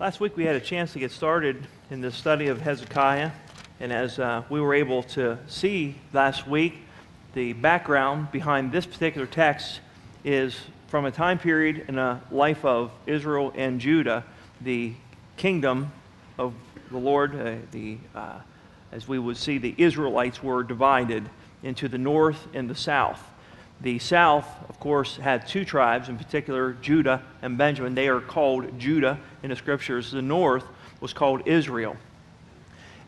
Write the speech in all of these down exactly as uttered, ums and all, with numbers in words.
Last week we had a chance to get started in the study of Hezekiah, and as uh, we were able to see last week, the background behind this particular text is from a time period in a life of Israel and Judah, the kingdom of the Lord, uh, the uh, as we would see, the Israelites were divided into the north and the south. The south, of course, had two tribes, in particular Judah and Benjamin. They are called Judah in the scriptures. The north was called Israel.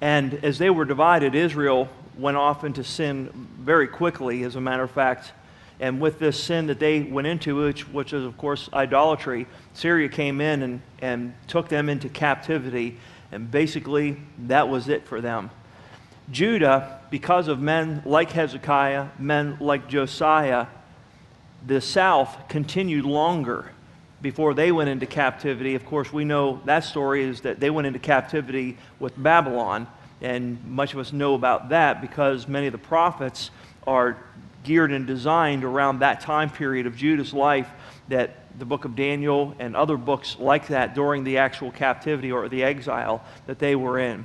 And as they were divided, Israel went off into sin very quickly, as a matter of fact. And with this sin that they went into, which, which is, of course, idolatry, Syria came in and, and took them into captivity. And basically, that was it for them. Judah, because of men like Hezekiah, men like Josiah, the south continued longer before they went into captivity. Of course, we know that story is that they went into captivity with Babylon, and much of us know about that because many of the prophets are geared and designed around that time period of Judah's life, that the book of Daniel and other books like that during the actual captivity or the exile that they were in.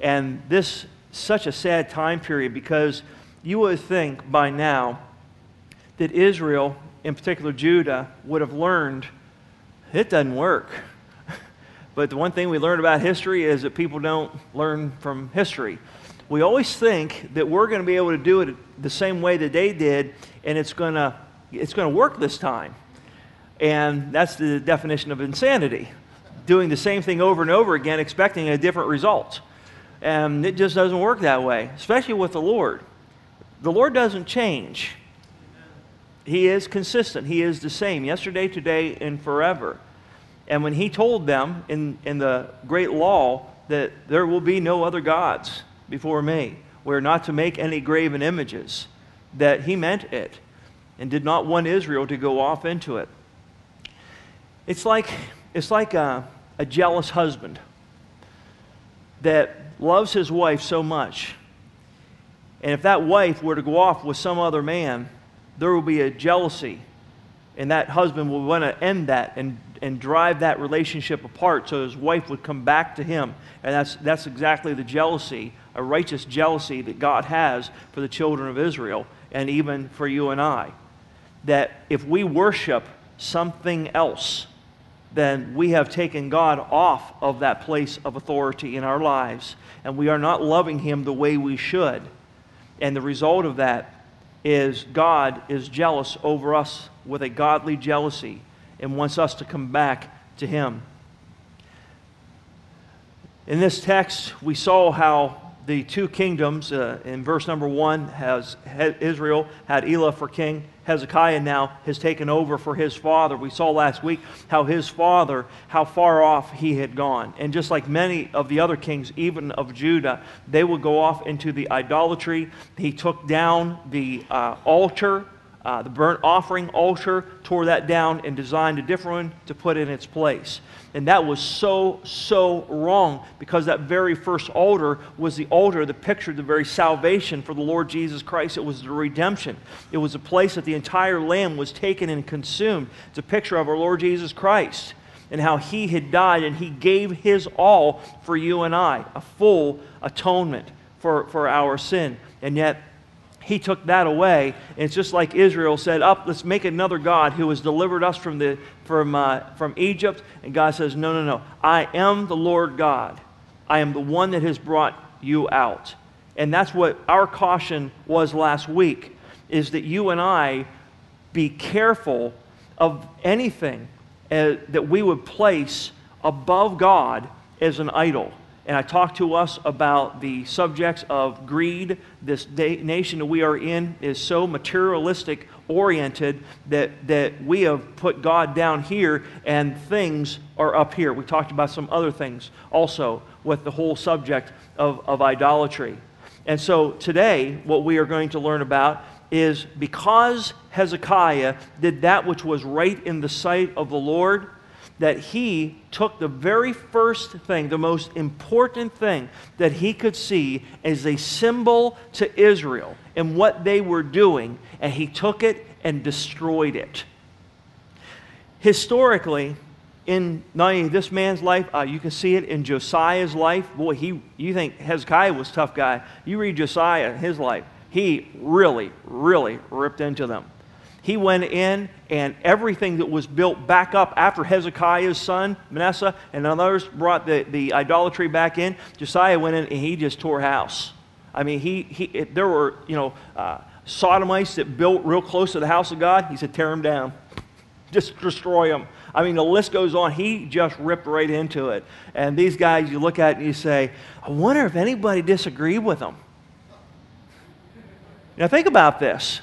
And this such a sad time period, because you would think by now that Israel, in particular Judah, would have learned it doesn't work. But the one thing we learn about history is that people don't learn from history. We always think that we're going to be able to do it the same way that they did, and it's going to, it's going to work this time. And that's the definition of insanity, doing the same thing over and over again, expecting a different result. And it just doesn't work that way, especially with the Lord. The Lord doesn't change. He is consistent. He is the same yesterday, today, and forever. And when he told them in, in the great law that there will be no other gods before me, we're not to make any graven images, that he meant it and did not want Israel to go off into it. It's like, it's like a, a jealous husband that loves his wife so much, and if that wife were to go off with some other man, there will be a jealousy, and that husband will want to end that and, and drive that relationship apart so his wife would come back to him. And that's, that's exactly the jealousy, a righteous jealousy that God has for the children of Israel and even for you and I, that if we worship something else, then we have taken God off of that place of authority in our lives, and we are not loving him the way we should. And the result of that is God is jealous over us with a godly jealousy and wants us to come back to him. In this text, we saw how the two kingdoms, uh, in verse number one, has he- Israel had Elah for king. Hezekiah now has taken over for his father. We saw last week how his father, how far off he had gone. And just like many of the other kings, even of Judah, they would go off into the idolatry. He took down the uh, altar, uh, the burnt offering altar, tore that down and designed a different one to put in its place. And that was so, so wrong, because that very first altar was the altar that pictured the very salvation for the Lord Jesus Christ. It was the redemption. It was a place that the entire lamb was taken and consumed. It's a picture of our Lord Jesus Christ and how he had died, and he gave his all for you and I, a full atonement for, for our sin. And yet he took that away, and it's just like Israel said, up, let's make another God who has delivered us from, the, from, uh, from Egypt. And God says, no, no, no, I am the Lord God. I am the one that has brought you out. And that's what our caution was last week, is that you and I be careful of anything uh, that we would place above God as an idol. And I talked to us about the subjects of greed. This day, nation that we are in is so materialistic oriented that, that we have put God down here and things are up here. We talked about some other things also with the whole subject of, of idolatry. And so today what we are going to learn about is, because Hezekiah did that which was right in the sight of the Lord, that he took the very first thing, the most important thing that he could see as a symbol to Israel and what they were doing, and he took it and destroyed it. Historically, in not only this man's life, uh, you can see it in Josiah's life. Boy, he, you think Hezekiah was a tough guy. You read Josiah, his life. He really, really ripped into them. He went in, and everything that was built back up after Hezekiah's son, Manasseh, and others brought the, the idolatry back in. Josiah went in, and he just tore house. I mean, he, he it, there were, you know, uh, Sodomites that built real close to the house of God. He said, tear them down. Just destroy them. I mean, the list goes on. He just ripped right into it. And these guys, you look at it and you say, I wonder if anybody disagreed with them. Now, think about this.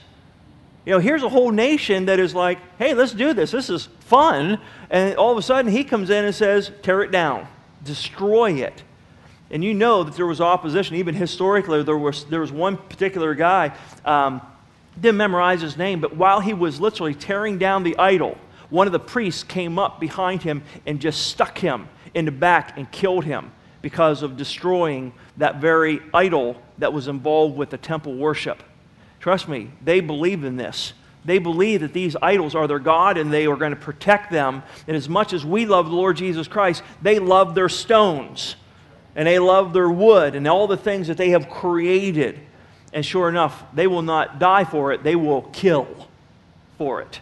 You know, here's a whole nation that is like, hey, let's do this. This is fun. And all of a sudden, he comes in and says, tear it down. Destroy it. And you know that there was opposition. Even historically, there was, there was one particular guy, um, didn't memorize his name, but while he was literally tearing down the idol, one of the priests came up behind him and just stuck him in the back and killed him because of destroying that very idol that was involved with the temple worship. Trust me, they believe in this. They believe that these idols are their God and they are going to protect them. And as much as we love the Lord Jesus Christ, they love their stones and they love their wood and all the things that they have created. And sure enough, they will not die for it. They will kill for it.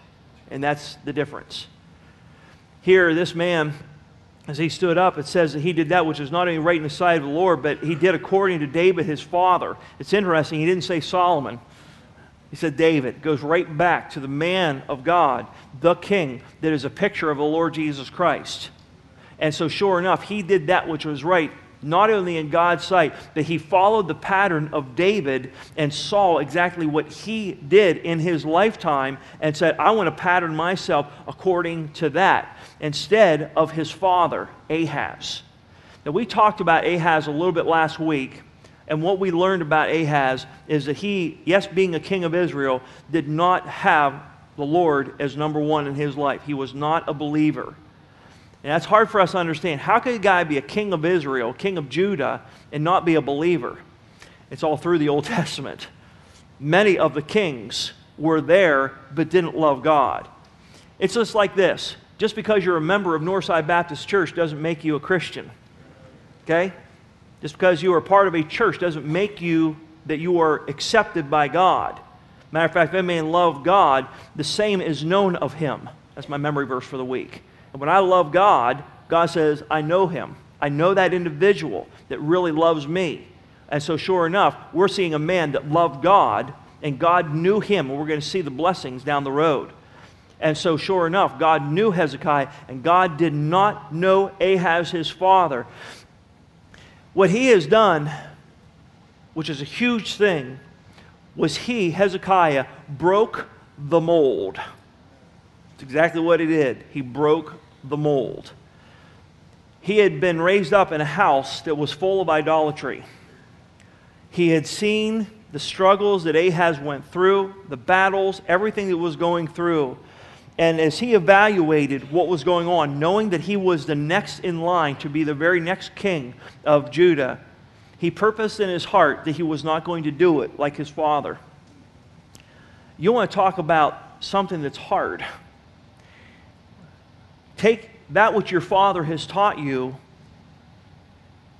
And that's the difference. Here, this man, as he stood up, it says that he did that which is not only right in the sight of the Lord, but he did according to David his father. It's interesting, he didn't say Solomon. He said David. Goes right back to the man of God, the king, that is a picture of the Lord Jesus Christ. And so sure enough, he did that which was right, not only in God's sight, but he followed the pattern of David and saw exactly what he did in his lifetime and said, I want to pattern myself according to that, instead of his father, Ahaz. Now, we talked about Ahaz a little bit last week, and what we learned about Ahaz is that he, yes, being a king of Israel, did not have the Lord as number one in his life. He was not a believer. And that's hard for us to understand. How could a guy be a king of Israel, king of Judah, and not be a believer? It's all through the Old Testament. Many of the kings were there but didn't love God. It's just like this. Just because you're a member of Northside Baptist Church doesn't make you a Christian. Okay? Just because you are part of a church doesn't make you that you are accepted by God. Matter of fact, if any man love God, the same is known of him. That's my memory verse for the week. And when I love God, God says, I know him. I know that individual that really loves me. And so sure enough, we're seeing a man that loved God, and God knew him, and we're going to see the blessings down the road. And so sure enough, God knew Hezekiah, and God did not know Ahaz, his father. What he has done, which is a huge thing, was he, Hezekiah, broke the mold. It's exactly what he did. He broke the mold. He had been raised up in a house that was full of idolatry. He had seen the struggles that Ahaz went through, the battles, everything that was going through. And as he evaluated what was going on, knowing that he was the next in line to be the very next king of Judah, he purposed in his heart that he was not going to do it like his father. You want to talk about something that's hard. Take that which your father has taught you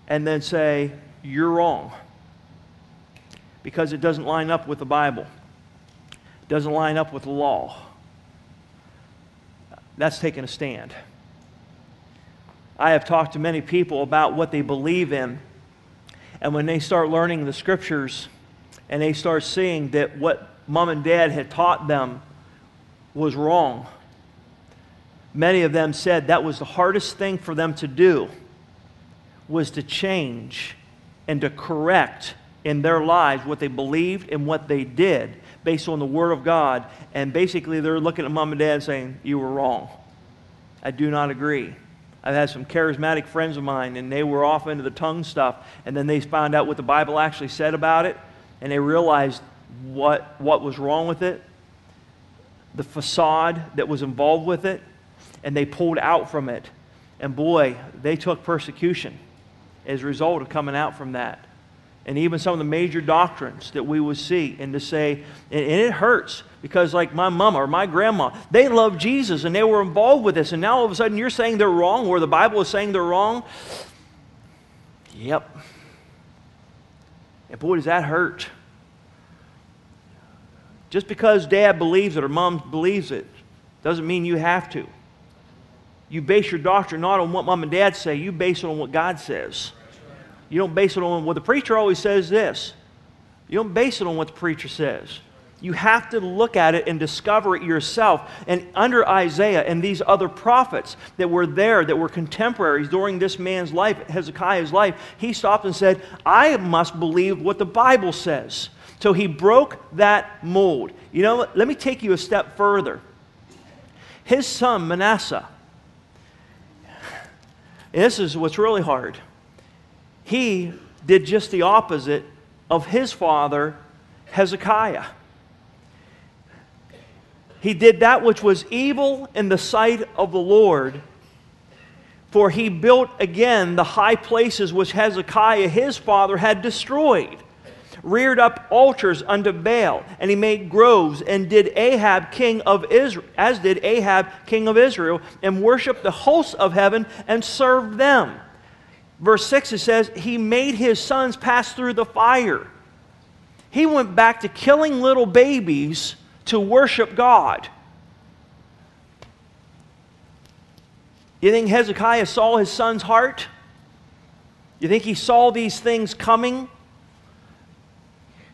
and then say, you're wrong. Because it doesn't line up with the Bible. It doesn't line up with the law. That's taking a stand. I have talked to many people about what they believe in. And when they start learning the scriptures and they start seeing that what mom and dad had taught them was wrong, many of them said that was the hardest thing for them to do, was to change and to correct in their lives what they believed and what they did based on the Word of God. And basically they're looking at mom and dad saying, you were wrong. I do not agree. I've had some charismatic friends of mine, and they were off into the tongue stuff, and then they found out what the Bible actually said about it, and they realized what, what was wrong with it, the facade that was involved with it, and they pulled out from it. And boy, they took persecution as a result of coming out from that. and even some of the major doctrines that we would see, and to say, and, and it hurts, because like my mama or my grandma, they loved Jesus and they were involved with this, and now all of a sudden you're saying they're wrong, or the Bible is saying they're wrong. Yep. And boy, does that hurt. Just because dad believes it or mom believes it doesn't mean you have to. You base your doctrine not on what mom and dad say, you base it on what God says. You don't base it on, well, the preacher always says this. You don't base it on what the preacher says. You have to look at it and discover it yourself. And under Isaiah and these other prophets that were there, that were contemporaries during this man's life, Hezekiah's life, he stopped and said, I must believe what the Bible says. So he broke that mold. You know what? Let me take you a step further. His son, Manasseh, and this is what's really hard, he did just the opposite of his father, Hezekiah. He did that which was evil in the sight of the Lord, for he built again the high places which Hezekiah his father had destroyed, reared up altars unto Baal, and he made groves, and did Ahab king of Israel, as did Ahab king of Israel, and worshipped the hosts of heaven and served them. Verse six, it says, he made his sons pass through the fire. He went back to killing little babies to worship God. You think Hezekiah saw his son's heart? You think he saw these things coming?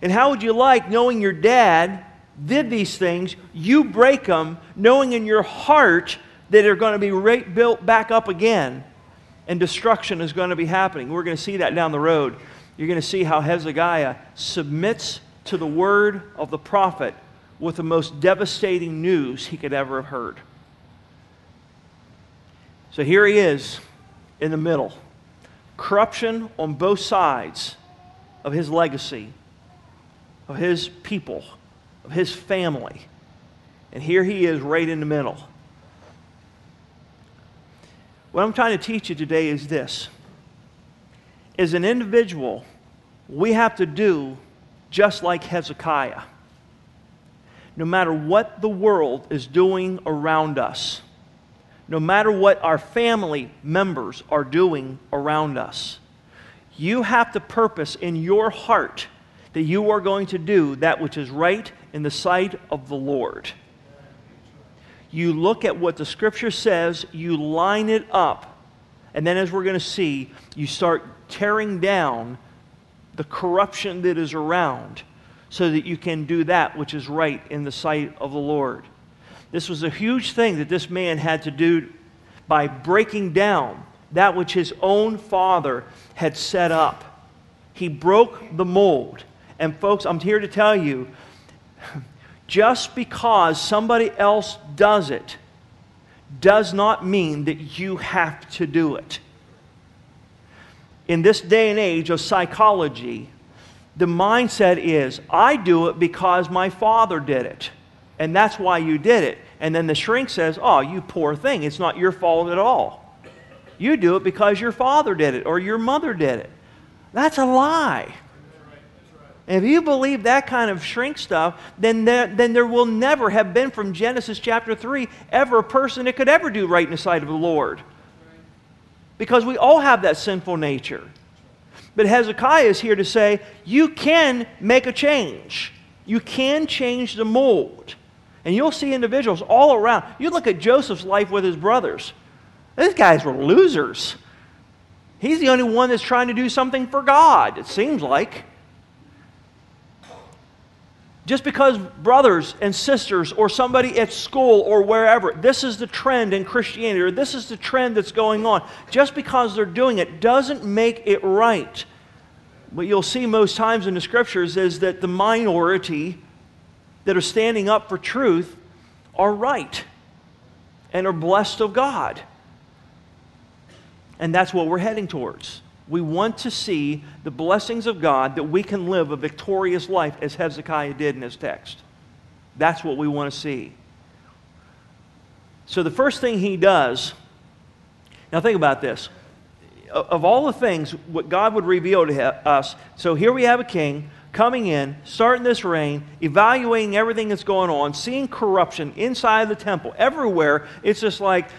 And how would you like, knowing your dad did these things, you break them, knowing in your heart that they're going to be right built back up again? And destruction is going to be happening. We're going to see that down the road. You're going to see how Hezekiah submits to the word of the prophet with the most devastating news he could ever have heard. So here he is in the middle. Corruption on both sides of his legacy, of his people, of his family. And here he is right in the middle. What I'm trying to teach you today is this. As an individual, we have to do just like Hezekiah. No matter what the world is doing around us, no matter what our family members are doing around us, you have to purpose in your heart that you are going to do that which is right in the sight of the Lord. You look at what the Scripture says, you line it up, and then as we're going to see, you start tearing down the corruption that is around so that you can do that which is right in the sight of the Lord. This was a huge thing that this man had to do by breaking down that which his own father had set up. He broke the mold. And folks, I'm here to tell you, just because somebody else does it does not mean that you have to do it. In this day and age of psychology, the mindset is, I do it because my father did it, and that's why you did it. And then the shrink says, oh, you poor thing, it's not your fault at all. You do it because your father did it or your mother did it. That's a lie. If you believe that kind of shrink stuff, then there, then there will never have been from Genesis chapter three ever a person that could ever do right in the sight of the Lord. Because we all have that sinful nature. But Hezekiah is here to say, you can make a change. You can change the mold. And you'll see individuals all around. You look at Joseph's life with his brothers. These guys were losers. He's the only one that's trying to do something for God, it seems like. Just because brothers and sisters or somebody at school or wherever, this is the trend in Christianity, or this is the trend that's going on, just because they're doing it doesn't make it right. What you'll see most times in the Scriptures is that the minority that are standing up for truth are right and are blessed of God. And that's what we're heading towards. We want to see the blessings of God, that we can live a victorious life as Hezekiah did in his text. That's what we want to see. So the first thing he does, now think about this. of all the things what God would reveal to us. So here we have a king coming in, starting this reign, evaluating everything that's going on, seeing corruption inside the temple, everywhere. It's just like,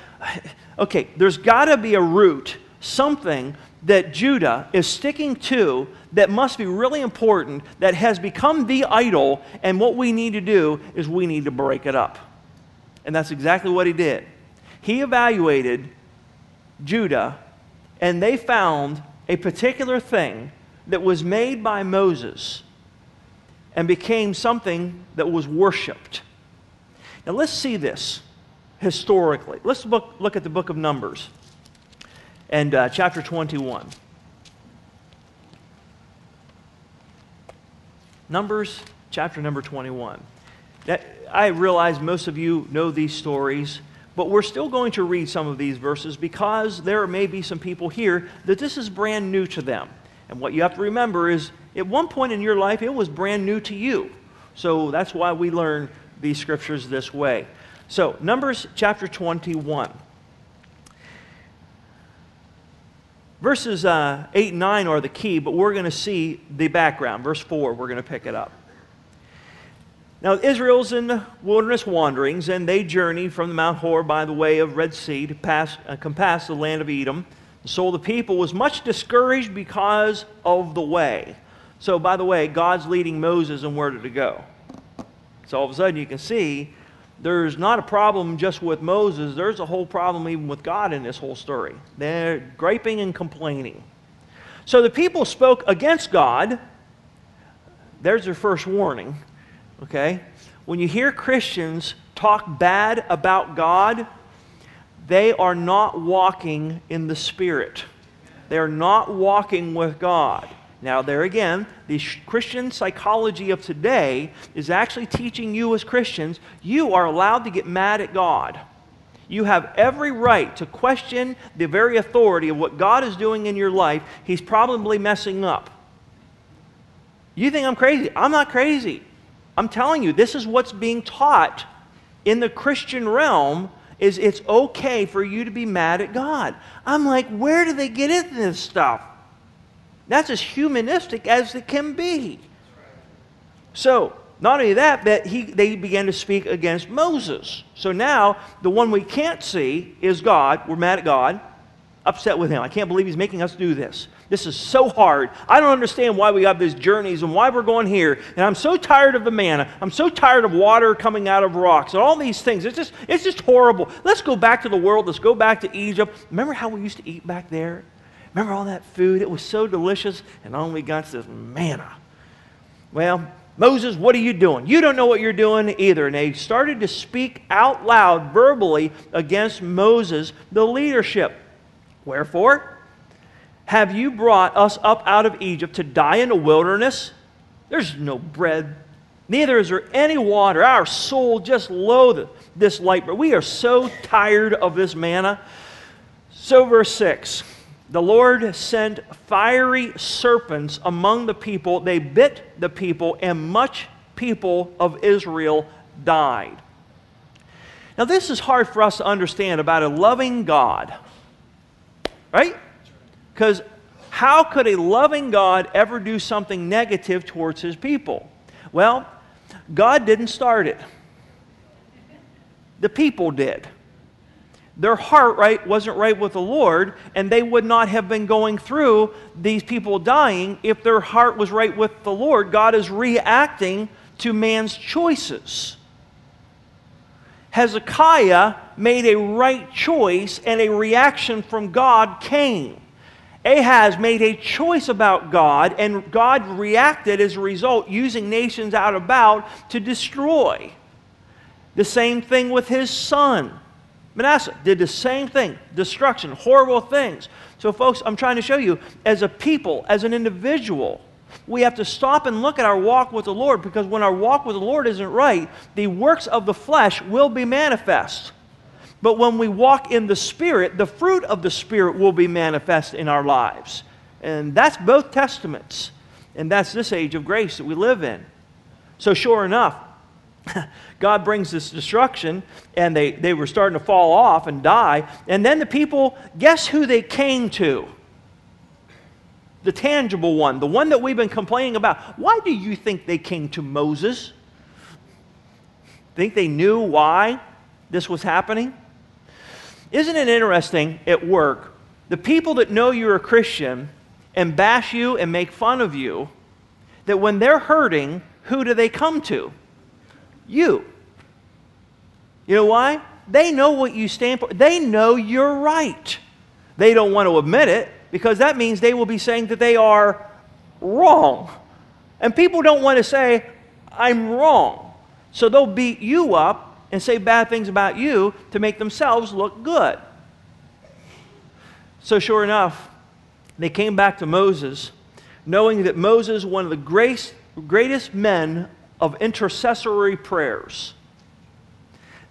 okay, there's got to be a root, something that Judah is sticking to that must be really important, that has become the idol, and what we need to do is we need to break it up. And that's exactly what he did. He evaluated Judah, and they found a particular thing that was made by Moses and became something that was worshipped. Now let's see this historically. Let's look, look at the book of Numbers and uh, chapter twenty-one. Numbers, chapter number twenty-one. Now, I realize most of you know these stories, but we're still going to read some of these verses because there may be some people here that this is brand new to them. And what you have to remember is, at one point in your life, it was brand new to you. So that's why we learn these scriptures this way. So, Numbers chapter twenty-one. Verses uh, eight and nine are the key, but we're going to see the background. Verse four, we're going to pick it up. Now, Israel's in the wilderness wanderings, and they journeyed from the Mount Hor by the way of Red Sea to pass, uh, compass the land of Edom. So the people was much discouraged because of the way. So, by the way, God's leading Moses and where to go. So all of a sudden you can see there's not a problem just with Moses. There's a whole problem even with God in this whole story. They're griping and complaining. So the people spoke against God. There's their first warning. Okay? When you hear Christians talk bad about God, they are not walking in the Spirit. They are not walking with God. Now, there again, the Christian psychology of today is actually teaching you as Christians, you are allowed to get mad at God. You have every right to question the very authority of what God is doing in your life. He's probably messing up. You think I'm crazy. I'm not crazy. I'm telling you, this is what's being taught in the Christian realm, is it's okay for you to be mad at God. I'm like, where do they get into this stuff? That's as humanistic as it can be. So, not only that, but he, they began to speak against Moses. So now, the one we can't see is God. We're mad at God, upset with him. I can't believe he's making us do this. This is so hard. I don't understand why we have these journeys and why we're going here. And I'm so tired of the manna. I'm so tired of water coming out of rocks and all these things. It's just, it's just horrible. Let's go back to the world. Let's go back to Egypt. Remember how we used to eat back there? Remember all that food? It was so delicious, and all we got is this manna. Well, Moses, what are you doing? You don't know what you're doing either. And they started to speak out loud, verbally, against Moses, the leadership. Wherefore, have you brought us up out of Egypt to die in the wilderness? There's no bread, neither is there any water. Our soul just loathed this light, but we are so tired of this manna. So verse six, the Lord sent fiery serpents among the people. They bit the people, and much people of Israel died. Now this is hard for us to understand about a loving God. Right? Because how could a loving God ever do something negative towards his people? Well, God didn't start it. The people did. Their heart right wasn't right with the Lord, and they would not have been going through these people dying if their heart was right with the Lord. God is reacting to man's choices. Hezekiah made a right choice, and a reaction from God came. Ahaz made a choice about God, and God reacted as a result, using nations out about to destroy. The same thing with his son. Manasseh did the same thing. Destruction, horrible things. So folks, I'm trying to show you, as a people, as an individual, we have to stop and look at our walk with the Lord, because when our walk with the Lord isn't right, the works of the flesh will be manifest. But when we walk in the Spirit, the fruit of the Spirit will be manifest in our lives. And that's both testaments. And that's this age of grace that we live in. So sure enough, God brings this destruction, and they, they were starting to fall off and die. And then the people, guess who they came to? the tangible one, the one that we've been complaining about. Why do you think they came to Moses? Think they knew why this was happening? Isn't it interesting at work, the people that know you're a Christian and bash you and make fun of you, that when they're hurting, who do they come to? You. You know why? They know what you stand for. They know you're right. They don't want to admit it because that means they will be saying that they are wrong. And people don't want to say, I'm wrong. So they'll beat you up and say bad things about you to make themselves look good. So sure enough, they came back to Moses, knowing that Moses, one of the grace, greatest men of intercessory prayers.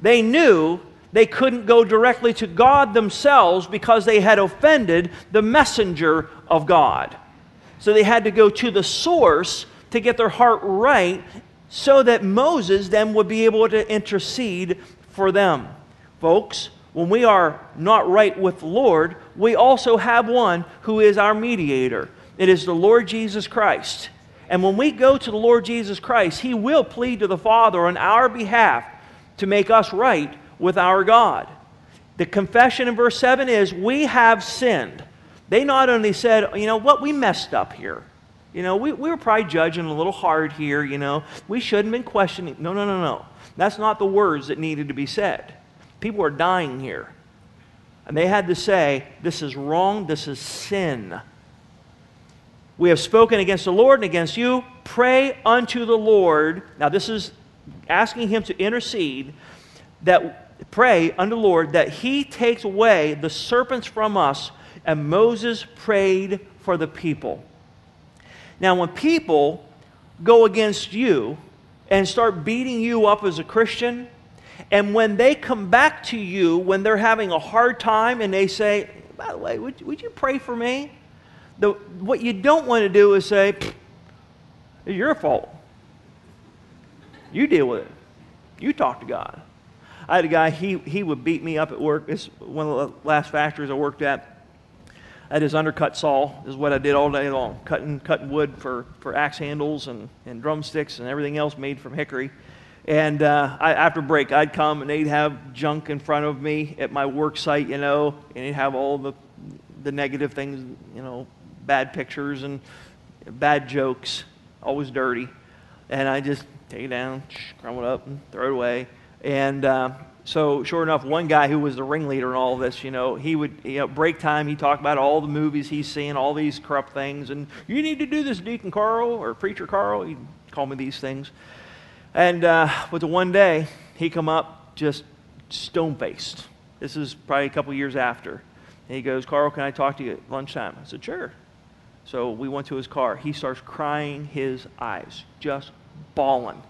They knew they couldn't go directly to God themselves because they had offended the messenger of God. So they had to go to the source to get their heart right so that Moses then would be able to intercede for them. Folks, when we are not right with the Lord, we also have one who is our mediator. It is the Lord Jesus Christ. And when we go to the Lord Jesus Christ, He will plead to the Father on our behalf to make us right with our God. The confession in verse seven is, we have sinned. They not only said, you know what, we messed up here. You know, we, we were probably judging a little hard here, you know. We shouldn't have been questioning. No, no, no, no. That's not the words that needed to be said. People are dying here. And they had to say, this is wrong, this is sin. We have spoken against the Lord and against you. Pray unto the Lord. Now this is asking Him to intercede, that pray unto the Lord that He takes away the serpents from us. And Moses prayed for the people. Now when people go against you and start beating you up as a Christian, and when they come back to you when they're having a hard time and they say, by the way, would, would you pray for me? The, what you don't want to do is say, it's your fault. You deal with it. You talk to God. I had a guy, he, he would beat me up at work. It's one of the last factories I worked at. I had his undercut saw. This is what I did all day long, cutting, cutting wood for, for axe handles and, and drumsticks and everything else made from hickory. And uh, I, after break, I'd come and they'd have junk in front of me at my work site, you know, and they'd have all the, the negative things, you know, bad pictures and bad jokes, always dirty. And I just take it down, crumble it up, and throw it away. And uh, so, sure enough, one guy who was the ringleader in all of this, you know, he would, you know, break time, he talked about all the movies he's seen, all these corrupt things, and you need to do this, Deacon Carl, or Preacher Carl, he'd call me these things. And uh, but the one day, he come up just stone-faced. This is probably a couple years after. And he goes, Carl, can I talk to you at lunchtime? I said, sure. So we went to his car. He starts crying his eyes, just bawling.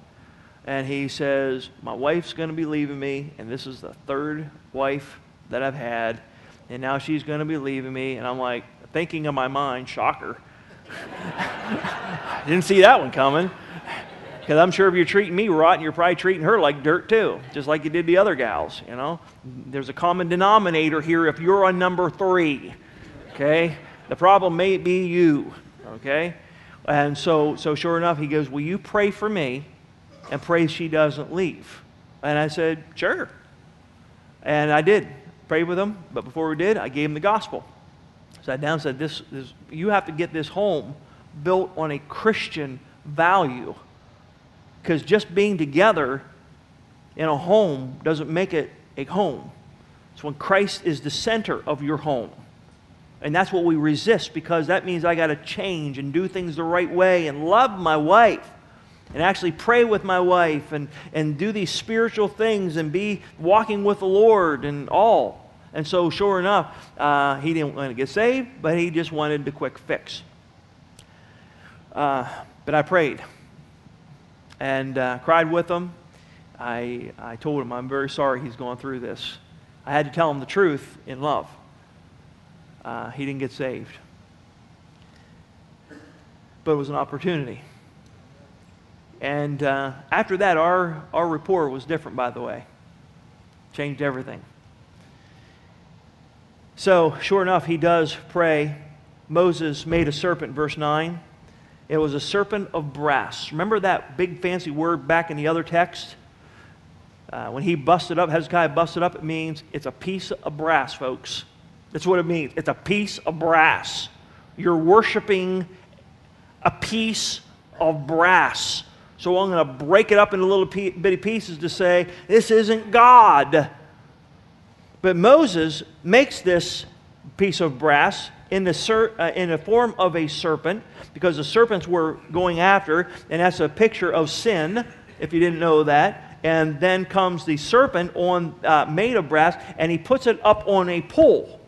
And he says, my wife's going to be leaving me, and this is the third wife that I've had, and now she's going to be leaving me. And I'm like, thinking in my mind, shocker. I didn't see that one coming. Because I'm sure if you're treating me rotten, you're probably treating her like dirt too, just like you did the other gals, you know. There's a common denominator here if you're on number three, okay? The problem may be you, okay? And so, so sure enough, he goes, will you pray for me and pray she doesn't leave? And I said, sure. And I did pray with him, but before we did, I gave him the gospel. Sat down and said, this, this, you have to get this home built on a Christian value. Because just being together in a home doesn't make it a home. It's when Christ is the center of your home. And that's what we resist, because that means I got to change and do things the right way and love my wife and actually pray with my wife and, and do these spiritual things and be walking with the Lord and all. And so sure enough, uh, he didn't want to get saved, but he just wanted the quick fix. Uh, but I prayed. And uh, cried with him. I, I told him, I'm very sorry he's going through this. I had to tell him the truth in love. Uh, he didn't get saved. But it was an opportunity. And uh, after that, our, our rapport was different, by the way. Changed everything. So, sure enough, he does pray Moses made a serpent, verse nine. It was a serpent of brass. Remember that big fancy word back in the other text? Uh, when he busted up, Hezekiah busted up, it means it's a piece of brass, folks. That's what it means. It's a piece of brass. You're worshiping a piece of brass. So I'm going to break it up into little bitty pieces to say, this isn't God. But Moses makes this piece of brass in the, ser uh, in the form of a serpent, because the serpents were going after, and that's a picture of sin, if you didn't know that. And then comes the serpent on, uh, made of brass, and he puts it up on a pole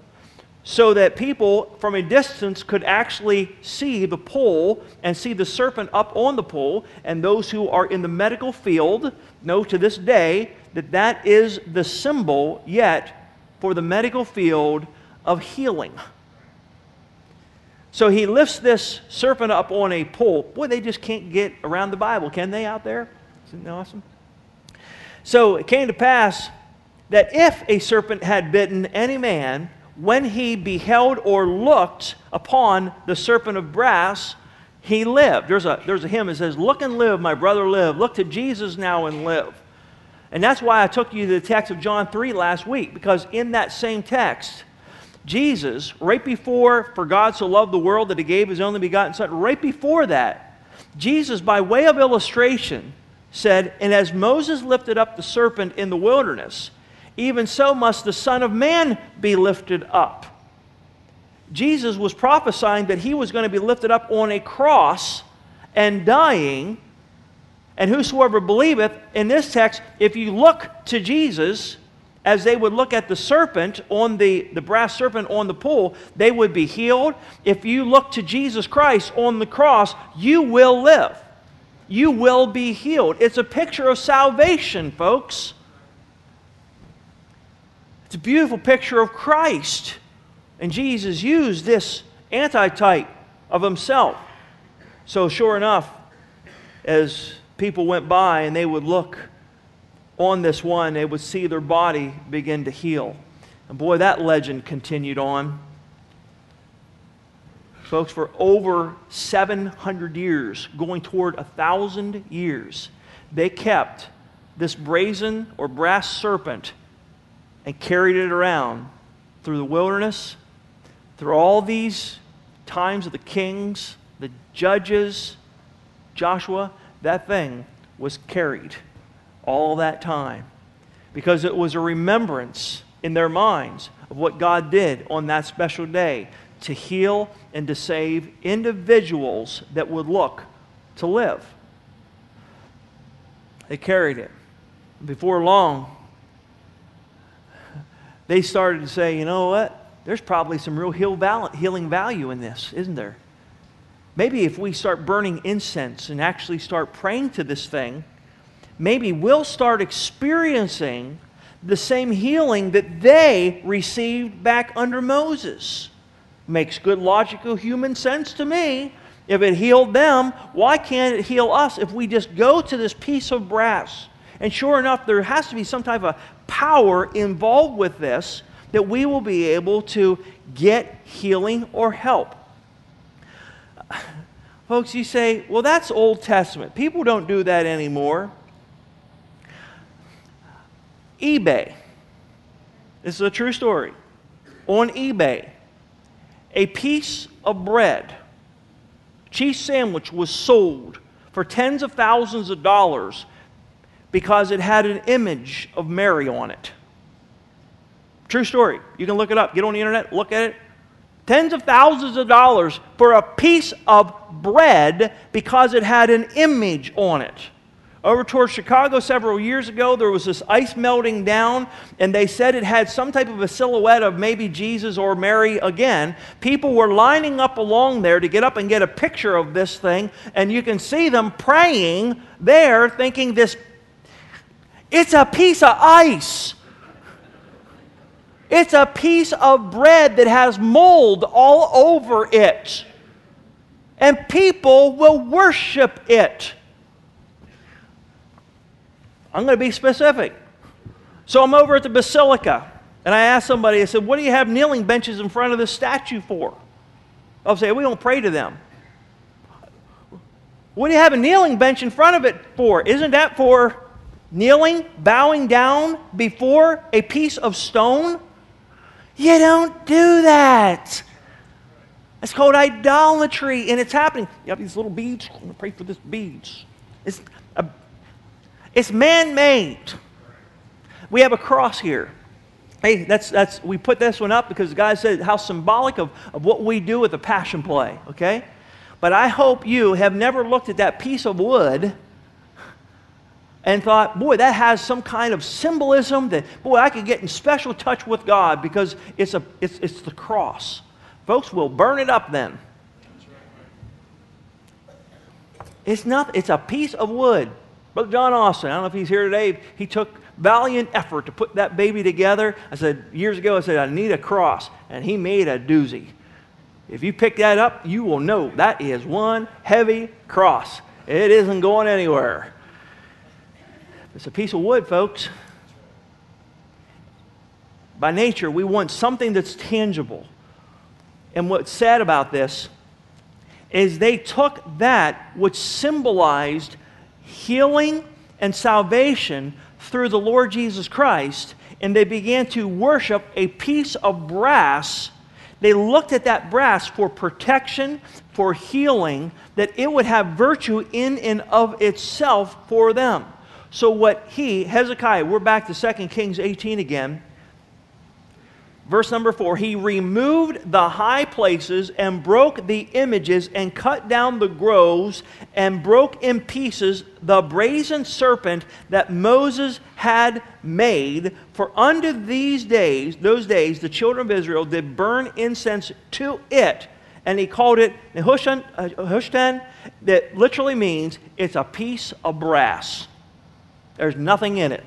so that people from a distance could actually see the pole and see the serpent up on the pole. And those who are in the medical field know to this day that that is the symbol yet for the medical field of healing. So he lifts this serpent up on a pole. Boy, they just can't get around the Bible, can they, out there? Isn't that awesome? So it came to pass that if a serpent had bitten any man, when he beheld or looked upon the serpent of brass, he lived. There's a, there's a hymn that says, look and live, my brother, live. Look to Jesus now and live. And that's why I took you to the text of John three last week, because in that same text, Jesus, right before, for God so loved the world that he gave his only begotten son, right before that, Jesus, by way of illustration, said, and as Moses lifted up the serpent in the wilderness, even so must the Son of Man be lifted up. Jesus was prophesying that he was going to be lifted up on a cross and dying, and whosoever believeth, in this text, if you look to Jesus, as they would look at the serpent, on the, the brass serpent on the pole, they would be healed. If you look to Jesus Christ on the cross, you will live. You will be healed. It's a picture of salvation, folks. It's a beautiful picture of Christ. And Jesus used this antitype of himself. So sure enough, as people went by and they would look on this one, they would see their body begin to heal. And boy, that legend continued on. Folks, for over seven hundred years, going toward a thousand years, they kept this brazen or brass serpent and carried it around through the wilderness, through all these times of the kings, the judges, Joshua. That thing was carried all that time because it was a remembrance in their minds of what God did on that special day to heal and to save individuals that would look to live. They carried it. Before long, they started to say, you know what? There's probably some real healing value in this, isn't there? Maybe if we start burning incense and actually start praying to this thing, maybe we'll start experiencing the same healing that they received back under Moses. Makes good logical human sense to me. If it healed them, why can't it heal us if we just go to this piece of brass? And sure enough, there has to be some type of power involved with this that we will be able to get healing or help. Folks, you say, well, that's Old Testament. People don't do that anymore. eBay. This is a true story. On eBay, a piece of bread, cheese sandwich, was sold for tens of thousands of dollars because it had an image of Mary on it. True story. You can look it up. Get on the internet, look at it. Tens of thousands of dollars for a piece of bread because it had an image on it. Over towards Chicago several years ago, there was this ice melting down, and they said it had some type of a silhouette of maybe Jesus or Mary again. People were lining up along there to get up and get a picture of this thing, and you can see them praying there thinking this, it's a piece of ice. It's a piece of bread that has mold all over it, and people will worship it. I'm going to be specific. So I'm over at the Basilica, and I asked somebody, I said, what do you have kneeling benches in front of this statue for? I'll say, we don't pray to them. What do you have a kneeling bench in front of it for? Isn't that for kneeling, bowing down before a piece of stone? You don't do that. It's called idolatry, and it's happening. You have these little beads. I'm going to pray for these beads. It's, a, it's man-made. We have a cross here. Hey, that's that's we put this one up because the guy said how symbolic of, of what we do with a passion play, okay? But I hope you have never looked at that piece of wood and thought, boy, that has some kind of symbolism that, boy, I could get in special touch with God because it's a it's it's the cross. Folks, we'll burn it up then. It's not, it's a piece of wood. Brother John Austin, I don't know if he's here today, he took valiant effort to put that baby together. I said, years ago, I said, I need a cross. And he made a doozy. If you pick that up, you will know that is one heavy cross. It isn't going anywhere. It's a piece of wood, folks. By nature, we want something that's tangible. And what's sad about this is they took that which symbolized healing and salvation through the Lord Jesus Christ, and they began to worship a piece of brass. They looked at that brass for protection, for healing, that it would have virtue in and of itself for them. So what he, Hezekiah, we're back to Second Kings eighteen again, verse number four, he removed the high places and broke the images and cut down the groves and broke in pieces the brazen serpent that Moses had made. For under these days, those days, the children of Israel did burn incense to it. And he called it Nehushtan, that literally means it's a piece of brass. There's nothing in it.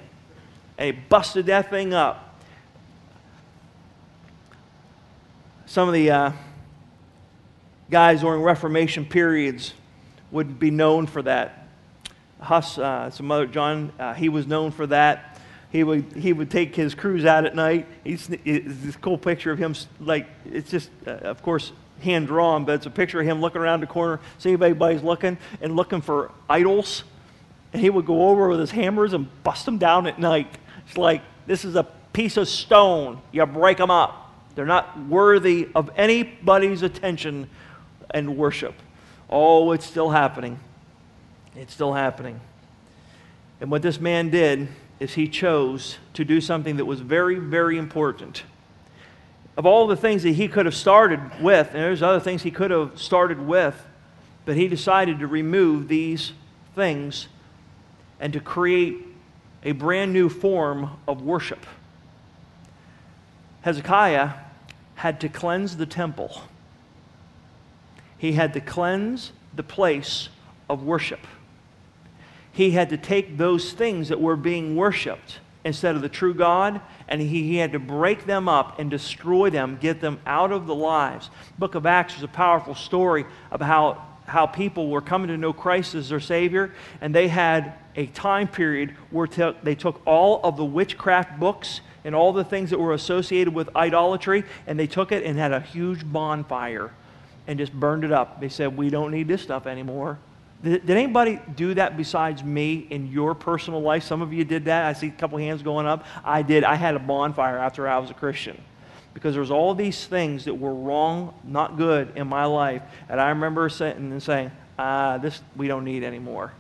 And he busted that thing up. Some of the uh, guys during Reformation periods would be known for that. Huss, uh, some other John, uh, he was known for that. He would he would take his crews out at night. He's it's this cool picture of him, like it's just uh, of course hand drawn, but it's a picture of him looking around the corner, see if anybody's looking and looking for idols. And he would go over with his hammers and bust them down at night. It's like, this is a piece of stone. You break them up. They're not worthy of anybody's attention and worship. Oh, it's still happening. It's still happening. And what this man did is he chose to do something that was very, very important. Of all the things that he could have started with, and there's other things he could have started with, but he decided to remove these things and to create a brand new form of worship. Hezekiah had to cleanse the temple. He had to cleanse the place of worship. He had to take those things that were being worshipped instead of the true God, and he, he had to break them up and destroy them, get them out of the lives. The book of Acts is a powerful story of how, how people were coming to know Christ as their Savior, and they had a time period where t- they took all of the witchcraft books and all the things that were associated with idolatry, and they took it and had a huge bonfire and just burned it up. They said, we don't need this stuff anymore. Did, did anybody do that besides me in your personal life? Some of you did that. I see a couple hands going up. I did. I had a bonfire after I was a Christian because there was all these things that were wrong, not good in my life, and I remember sitting and saying, ah, this we don't need anymore.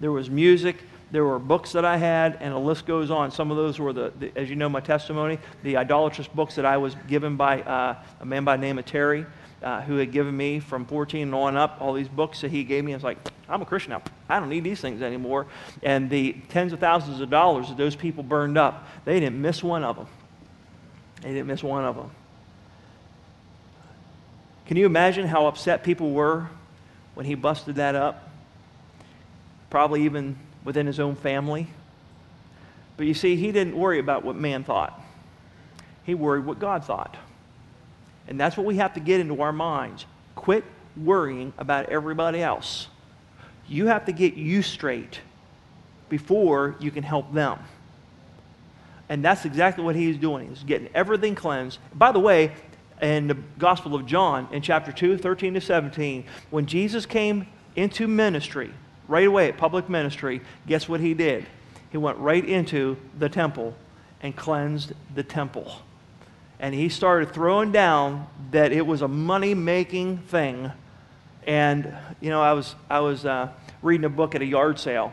There was music. There were books that I had, and a list goes on. Some of those were, the, the as you know, my testimony, the idolatrous books that I was given by uh, a man by the name of Terry, uh, who had given me from fourteen and on up all these books that he gave me. I was like, I'm a Christian now. I don't need these things anymore. And the tens of thousands of dollars that those people burned up, they didn't miss one of them. They didn't miss one of them. Can you imagine how upset people were when he busted that up? Probably even within his own family. But you see, he didn't worry about what man thought. He worried what God thought. And that's what we have to get into our minds. Quit worrying about everybody else. You have to get you straight before you can help them. And that's exactly what he's doing. He's getting everything cleansed. By the way, in the Gospel of John in chapter two, thirteen to seventeen, when Jesus came into ministry, right away at public ministry, guess what he did? He went right into the temple and cleansed the temple. And he started throwing down that it was a money-making thing. And, you know, I was, I was uh, reading a book at a yard sale.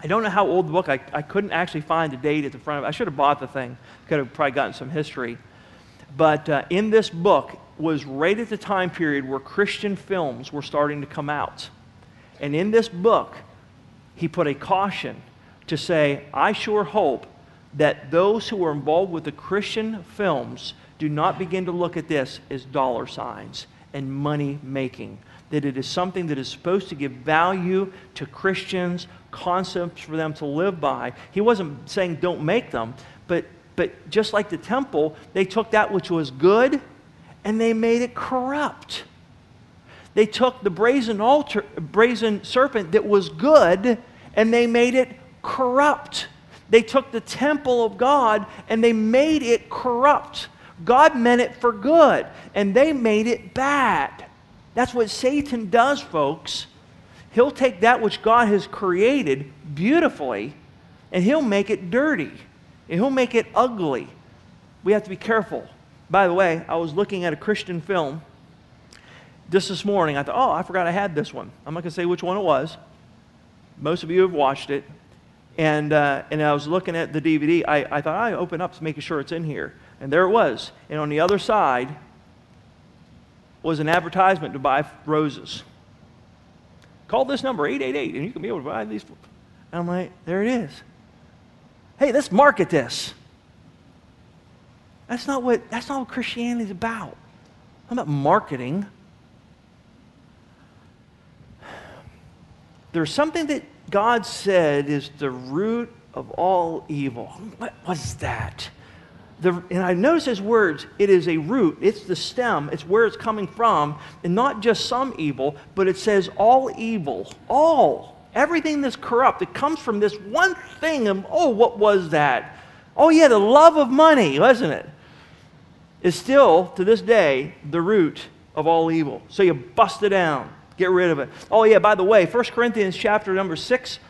I don't know how old the book, I, I couldn't actually find the date at the front of it. I should have bought the thing. Could have probably gotten some history. But uh, in this book was right at the time period where Christian films were starting to come out. And in this book, he put a caution to say, I sure hope that those who are involved with the Christian films do not begin to look at this as dollar signs and money making. That it is something that is supposed to give value to Christians, concepts for them to live by. He wasn't saying don't make them, but, but just like the temple, they took that which was good and they made it corrupt. They took the brazen altar, brazen serpent that was good and they made it corrupt. They took the temple of God and they made it corrupt. God meant it for good and they made it bad. That's what Satan does, folks. He'll take that which God has created beautifully and he'll make it dirty and he'll make it ugly. We have to be careful. By the way, I was looking at a Christian film just this morning. I thought, oh, I forgot I had this one. I'm not going to say which one it was. Most of you have watched it. And, uh, and I was looking at the D V D. I, I thought, I open up to make sure it's in here. And there it was. And on the other side was an advertisement to buy roses. Call this number, eight eight eight, and you can be able to buy these. And I'm like, there it is. Hey, let's market this. That's not what, that's not what Christianity is about. I'm about marketing. There's something that God said is the root of all evil. What was that? The, and I notice his words, it is a root, it's the stem, it's where it's coming from, and not just some evil, but it says all evil, all, everything that's corrupt, it comes from this one thing, and oh, what was that? Oh yeah, the love of money, wasn't it? It's still, to this day, the root of all evil. So you bust it down, get rid of it. Oh yeah, by the way, First Corinthians chapter number six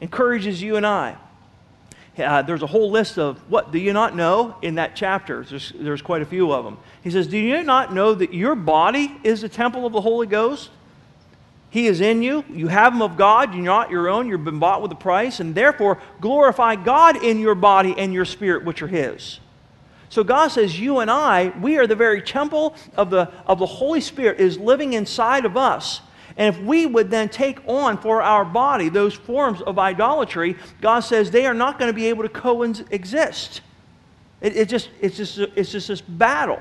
encourages you and I. Uh, there's a whole list of what do you not know in that chapter. There's, there's quite a few of them. He says, do you not know that your body is the temple of the Holy Ghost? He is in you. You have him of God. You're not your own. You've been bought with a price. And therefore, glorify God in your body and your spirit, which are his. So God says, you and I, we are the very temple of the, of the Holy Spirit is living inside of us. And if we would then take on for our body those forms of idolatry, God says they are not going to be able to coexist. It, it just, it's, just, it's just this battle.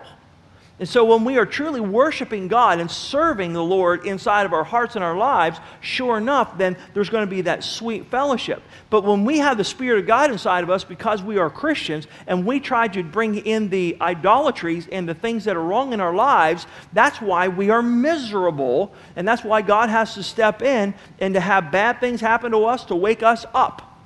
And so when we are truly worshiping God and serving the Lord inside of our hearts and our lives, sure enough, then there's going to be that sweet fellowship. But when we have the Spirit of God inside of us because we are Christians and we try to bring in the idolatries and the things that are wrong in our lives, that's why we are miserable. And that's why God has to step in and to have bad things happen to us to wake us up.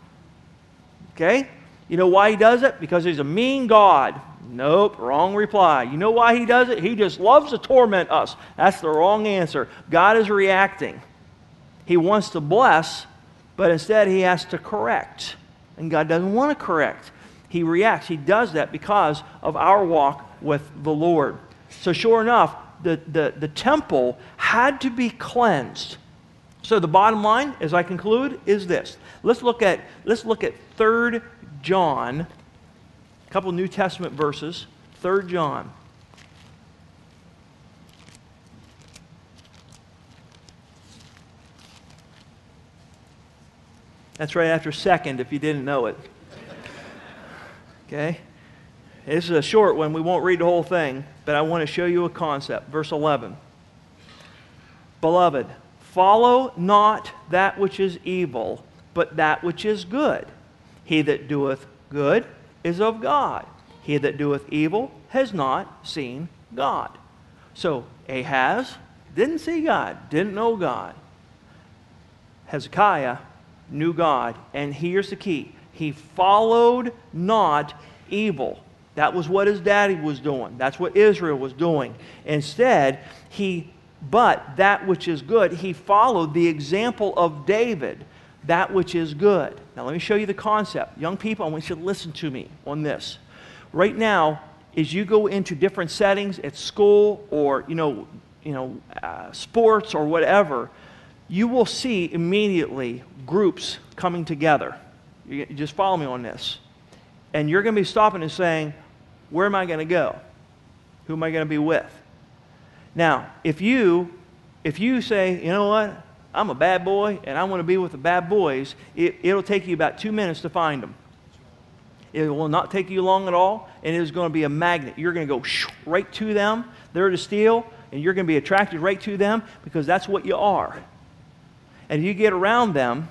Okay? You know why he does it? Because he's a mean God. Nope, wrong reply. You know why he does it? He just loves to torment us. That's the wrong answer. God is reacting. He wants to bless, but instead he has to correct. And God doesn't want to correct. He reacts. He does that because of our walk with the Lord. So sure enough, the, the, the temple had to be cleansed. So the bottom line, as I conclude, is this. Let's look at, let's look at Third John. A couple New Testament verses, Third John. That's right after second, if you didn't know it. Okay? This is a short one. We won't read the whole thing, but I want to show you a concept. Verse eleven. Beloved, follow not that which is evil, but that which is good. He that doeth good is of God. He that doeth evil has not seen God. So Ahaz didn't see God, didn't know God. Hezekiah knew God, and here's the key. He followed not evil. That was what his daddy was doing. That's what Israel was doing. Instead, he, but that which is good, he followed the example of David, that which is good. Now, let me show you the concept. Young people, I want you to listen to me on this. Right now, as you go into different settings at school or, you know, you know, uh, sports or whatever, you will see immediately groups coming together. You, you just follow me on this. And you're going to be stopping and saying, where am I going to go? Who am I going to be with? Now, if you, if you say, you know what, I'm a bad boy and I want to be with the bad boys, it, it'll take you about two minutes to find them. It will not take you long at all, and it is going to be a magnet. You're going to go right to them. They're to steal, and you're going to be attracted right to them because that's what you are. And if you get around them,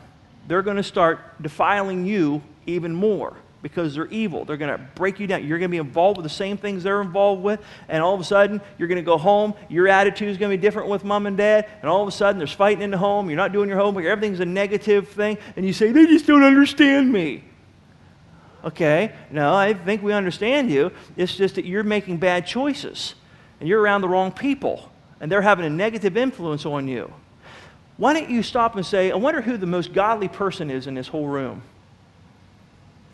they're going to start defiling you even more, because they're evil. They're going to break you down. You're going to be involved with the same things they're involved with, and all of a sudden, you're going to go home. Your attitude is going to be different with mom and dad, and all of a sudden, there's fighting in the home. You're not doing your homework. Everything's a negative thing, and you say, they just don't understand me. Okay, no, I think we understand you. It's just that you're making bad choices, and you're around the wrong people, and they're having a negative influence on you. Why don't you stop and say, I wonder who the most godly person is in this whole room?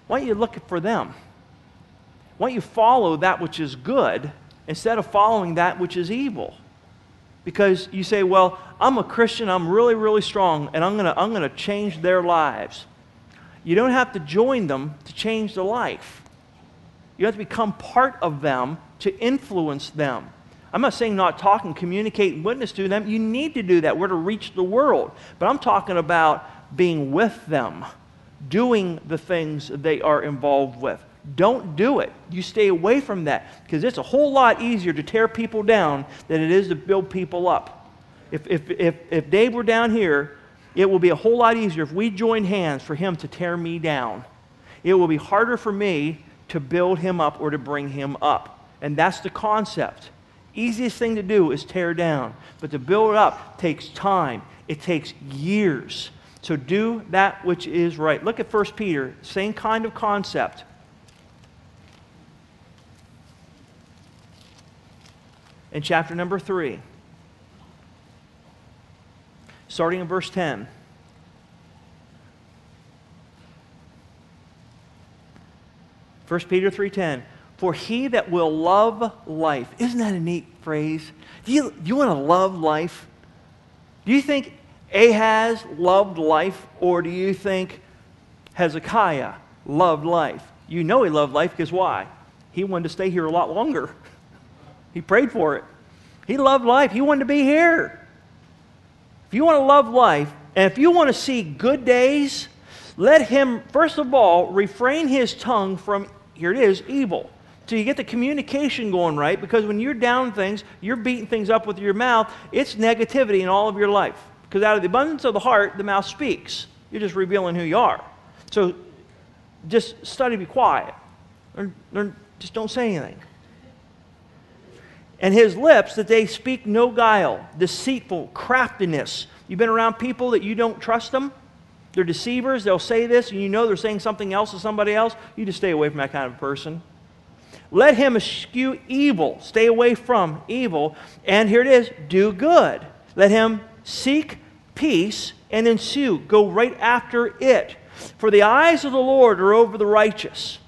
Why don't you look for them? Why don't you follow that which is good instead of following that which is evil? Because you say, well, I'm a Christian, I'm really, really strong, and I'm going to I'm going to change their lives. You don't have to join them to change the life. You have to become part of them to influence them. I'm not saying not talk and communicate and witness to them. You need to do that. We're to reach the world. But I'm talking about being with them, doing the things they are involved with. Don't do it. You stay away from that, because it's a whole lot easier to tear people down than it is to build people up. If, if, if, if Dave were down here, it will be a whole lot easier if we join hands for him to tear me down. It will be harder for me to build him up or to bring him up. And that's the concept. Easiest thing to do is tear down. But to build up takes time. It takes years. So do that which is right. Look at First Peter, same kind of concept. In chapter number three. Starting in verse ten. First Peter three ten. For he that will love life. Isn't that a neat phrase? Do you, do you want to love life? Do you think Ahaz loved life, or do you think Hezekiah loved life? You know he loved life, because why? He wanted to stay here a lot longer. He prayed for it. He loved life. He wanted to be here. If you want to love life, and if you want to see good days, let him, first of all, refrain his tongue from, here it is, evil. So you get the communication going right, because when you're down things, you're beating things up with your mouth. It's negativity in all of your life, because out of the abundance of the heart, the mouth speaks. You're just revealing who you are. So just study to be quiet. Learn, learn, just don't say anything. And his lips, that they speak no guile, deceitful, craftiness. You've been around people that you don't trust them. They're deceivers. They'll say this, and you know they're saying something else to somebody else. You just stay away from that kind of person. Let him eschew evil. Stay away from evil. And here it is, do good. Let him seek peace and ensue. Go right after it. For the eyes of the Lord are over the righteous.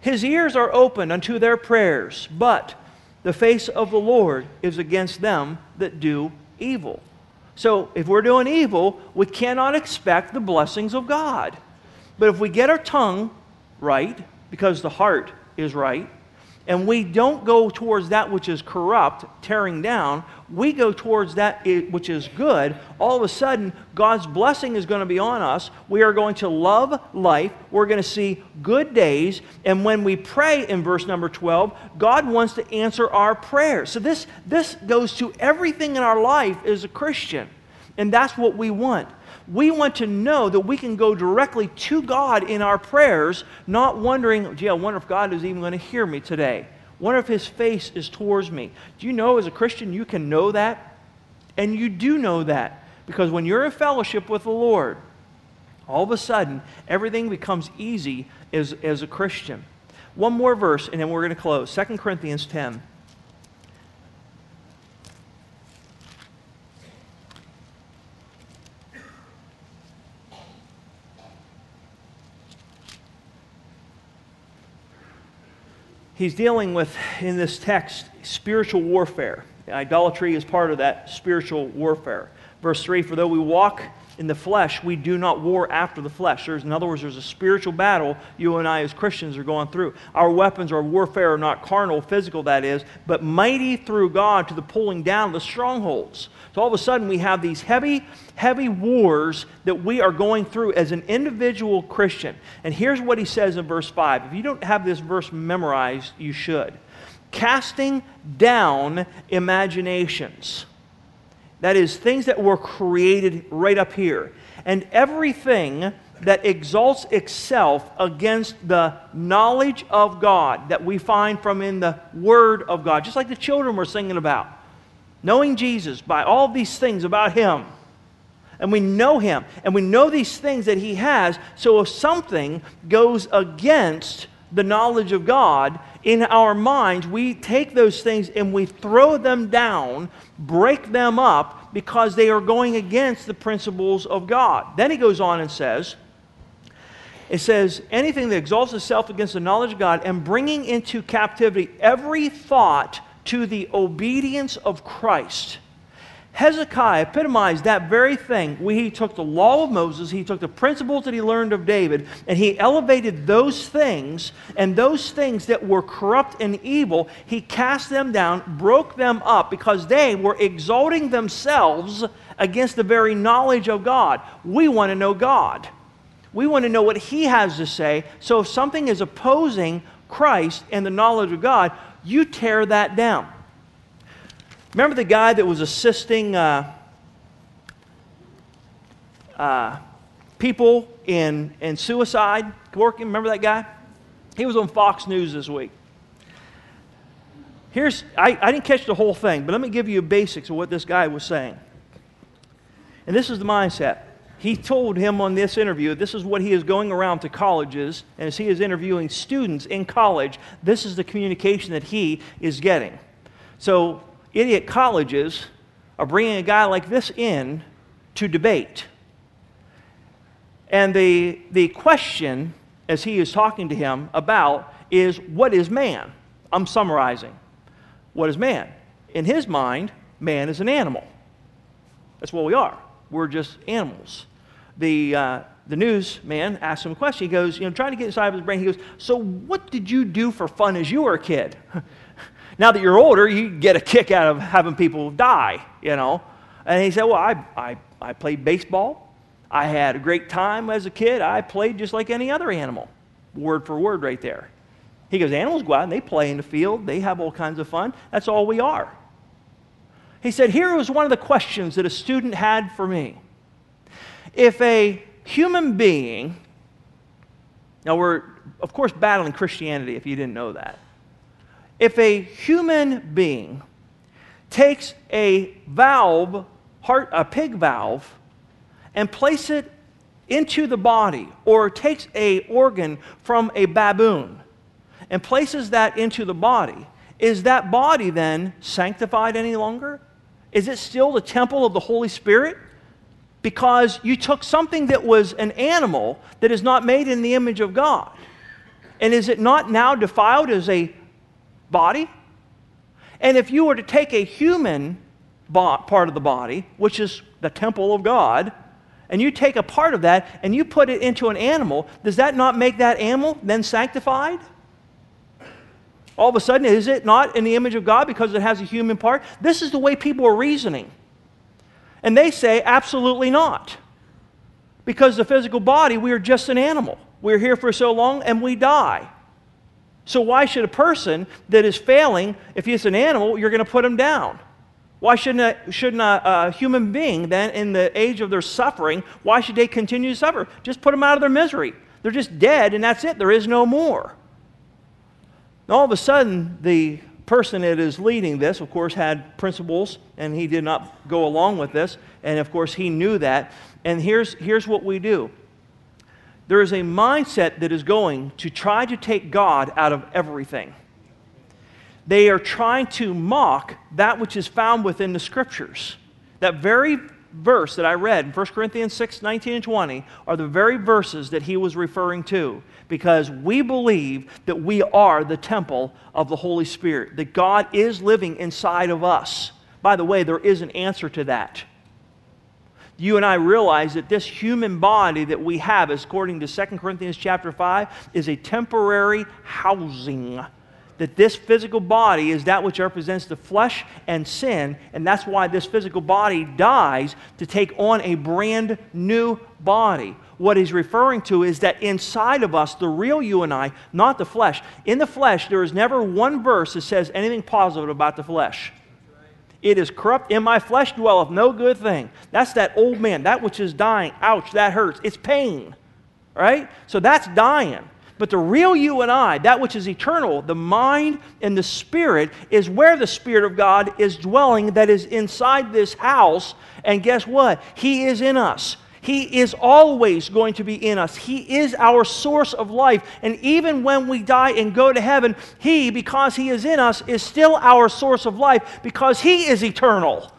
His ears are open unto their prayers, but the face of the Lord is against them that do evil. So if we're doing evil, we cannot expect the blessings of God. But if we get our tongue right, because the heart is right, and we don't go towards that which is corrupt, tearing down, we go towards that which is good, all of a sudden, God's blessing is going to be on us. We are going to love life. We're going to see good days. And when we pray in verse number twelve, God wants to answer our prayers. So this, this goes to everything in our life as a Christian. And that's what we want. We want to know that we can go directly to God in our prayers, not wondering, gee, I wonder if God is even going to hear me today. Wonder if his face is towards me. Do you know as a Christian you can know that? And you do know that, because when you're in fellowship with the Lord, all of a sudden everything becomes easy as, as a Christian. One more verse, and then we're going to close. Second Corinthians ten. He's dealing with, in this text, spiritual warfare. Idolatry is part of that spiritual warfare. Verse three, for though we walk in the flesh, we do not war after the flesh. There's, in other words, there's a spiritual battle you and I as Christians are going through. Our weapons, our warfare are not carnal, physical that is, but mighty through God to the pulling down of the strongholds. So all of a sudden we have these heavy, heavy wars that we are going through as an individual Christian. And here's what he says in verse five. If you don't have this verse memorized, you should. Casting down imaginations. That is, things that were created right up here. And everything that exalts itself against the knowledge of God that we find from in the Word of God. Just like the children were singing about. Knowing Jesus by all these things about Him. And we know Him. And we know these things that He has. So if something goes against the knowledge of God, in our minds, we take those things and we throw them down, break them up, because they are going against the principles of God. Then he goes on and says, it says, anything that exalts itself against the knowledge of God and bringing into captivity every thought to the obedience of Christ. Hezekiah epitomized that very thing. He took the law of Moses, he took the principles that he learned of David, and he elevated those things, and those things that were corrupt and evil, he cast them down, broke them up, because they were exalting themselves against the very knowledge of God. We want to know God. We want to know what He has to say. So if something is opposing Christ and the knowledge of God, you tear that down. Remember the guy that was assisting uh, uh, people in, in suicide? Working? Remember that guy? He was on Fox News this week. Here's I, I didn't catch the whole thing, but let me give you basics of what this guy was saying. And this is the mindset. He told him on this interview, this is what he is going around to colleges, and as he is interviewing students in college, this is the communication that he is getting. So idiot colleges are bringing a guy like this in to debate. And the, the question, as he is talking to him about, is what is man? I'm summarizing. What is man? In his mind, man is an animal. That's what we are. We're just animals. The, uh, the newsman asked him a question. He goes, you know, trying to get inside of his brain, he goes, so what did you do for fun as you were a kid? Now that you're older, you get a kick out of having people die, you know. And he said, well, I, I, I played baseball. I had a great time as a kid. I played just like any other animal. Word for word right there. He goes, animals go out and they play in the field. They have all kinds of fun. That's all we are. He said, here was one of the questions that a student had for me. If a human being, now we're, of course, battling Christianity if you didn't know that. If a human being takes a valve, heart, a pig valve, and place it into the body, or takes an organ from a baboon and places that into the body, is that body then sanctified any longer? Is it still the temple of the Holy Spirit? Because you took something that was an animal that is not made in the image of God. And is it not now defiled as a body? And if you were to take a human part of the body, which is the temple of God, and you take a part of that and you put it into an animal, does that not make that animal then sanctified? All of a sudden, is it not in the image of God because it has a human part? This is the way people are reasoning. And they say, absolutely not. Because the physical body, we are just an animal. We're here for so long and we die. So why should a person that is failing, if he's an animal, you're going to put him down? Why shouldn't a, shouldn't a, a human being then, in the age of their suffering, why should they continue to suffer? Just put them out of their misery. They're just dead and that's it. There is no more. And all of a sudden, the person that is leading this, of course, had principles and he did not go along with this. And of course, he knew that. And here's, here's what we do. there is a mindset that is going to try to take God out of everything. They are trying to mock that which is found within the Scriptures. That very verse that I read in First Corinthians six, nineteen and twenty are the very verses that he was referring to, because we believe that we are the temple of the Holy Spirit, that God is living inside of us. By the way, there is an answer to that. You and I realize that this human body that we have, as according to Second Corinthians chapter five, is a temporary housing. That this physical body is that which represents the flesh and sin, and that's why this physical body dies to take on a brand new body. What he's referring to is that inside of us, the real you and I, not the flesh. In the flesh, there is never one verse that says anything positive about the flesh. It is corrupt. In my flesh dwelleth no good thing. That's that old man, that which is dying. Ouch, that hurts. It's pain, right? So that's dying. But the real you and I, that which is eternal, the mind and the spirit, is where the Spirit of God is dwelling, that is inside this house. And guess what? He is in us. He is always going to be in us. He is our source of life. And even when we die and go to heaven, He, because He is in us, is still our source of life, because He is eternal.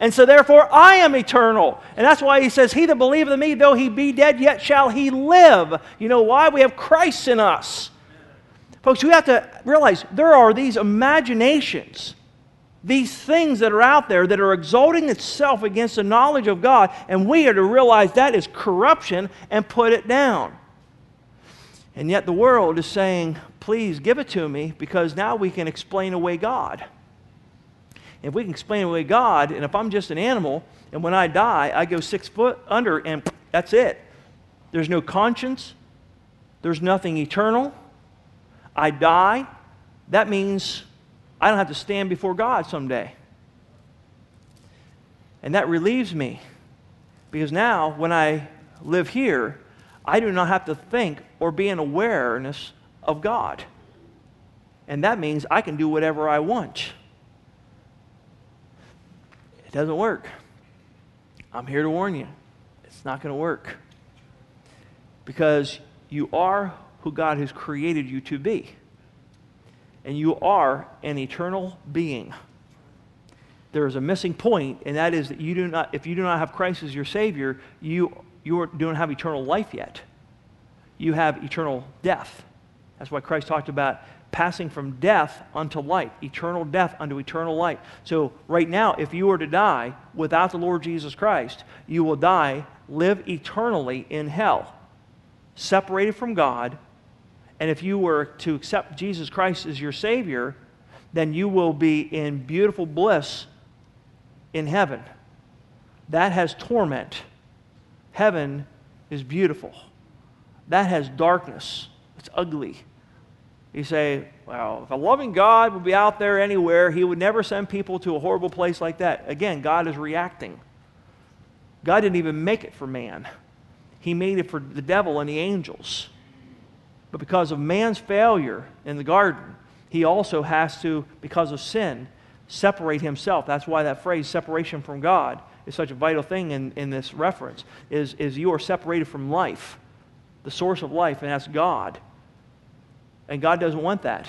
And so therefore I am eternal. And that's why he says, he that believeth in me, though he be dead, yet shall he live. You know why? We have Christ in us. Amen. Folks, we have to realize there are these imaginations, these things that are out there that are exalting itself against the knowledge of God, and we are to realize that is corruption and put it down. And yet the world is saying, please give it to me, because now we can explain away God. If we can explain away God, and if I'm just an animal, and when I die, I go six foot under, and that's it. There's no conscience. There's nothing eternal. I die. That means I don't have to stand before God someday. And that relieves me, because now when I live here, I do not have to think or be in awareness of God. And that means I can do whatever I want. It doesn't work. I'm here to warn you. It's not going to work. Because you are who God has created you to be. And you are an eternal being. There is a missing point, and that is that you do not, if you do not have Christ as your Savior, you, you don't have eternal life yet. You have eternal death. That's why Christ talked about passing from death unto life, eternal death unto eternal life. So right now, if you were to die without the Lord Jesus Christ, you will die, live eternally in hell, separated from God. And if you were to accept Jesus Christ as your Savior, then you will be in beautiful bliss in heaven. That has torment. Heaven is beautiful. That has darkness. It's ugly. You say, well, if a loving God would be out there anywhere, He would never send people to a horrible place like that. Again, God is reacting. God didn't even make it for man. He made it for the devil and the angels. But because of man's failure in the garden, he also has to, because of sin, separate himself. That's why that phrase, separation from God, is such a vital thing in, in this reference, is, is you are separated from life, the source of life, and that's God. And God doesn't want that.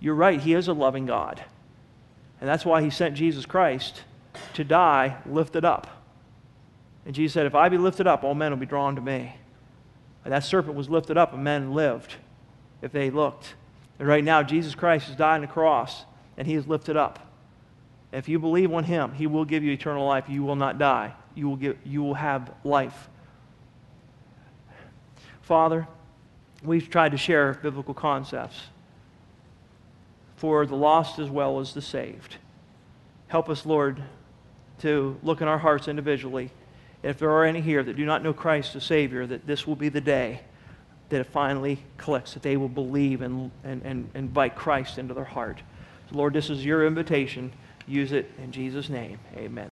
You're right, He is a loving God. And that's why He sent Jesus Christ to die lifted up. And Jesus said, if I be lifted up, all men will be drawn to me. And that serpent was lifted up, and men lived if they looked. And right now, Jesus Christ has died on the cross, and He is lifted up. And if you believe on Him, He will give you eternal life. You will not die. You will give, you will have life. Father, we've tried to share biblical concepts for the lost as well as the saved. Help us, Lord, to look in our hearts individually. If there are any here that do not know Christ as Savior, that this will be the day that it finally clicks, that they will believe and, and, and invite Christ into their heart. So Lord, this is your invitation. Use it in Jesus' name. Amen.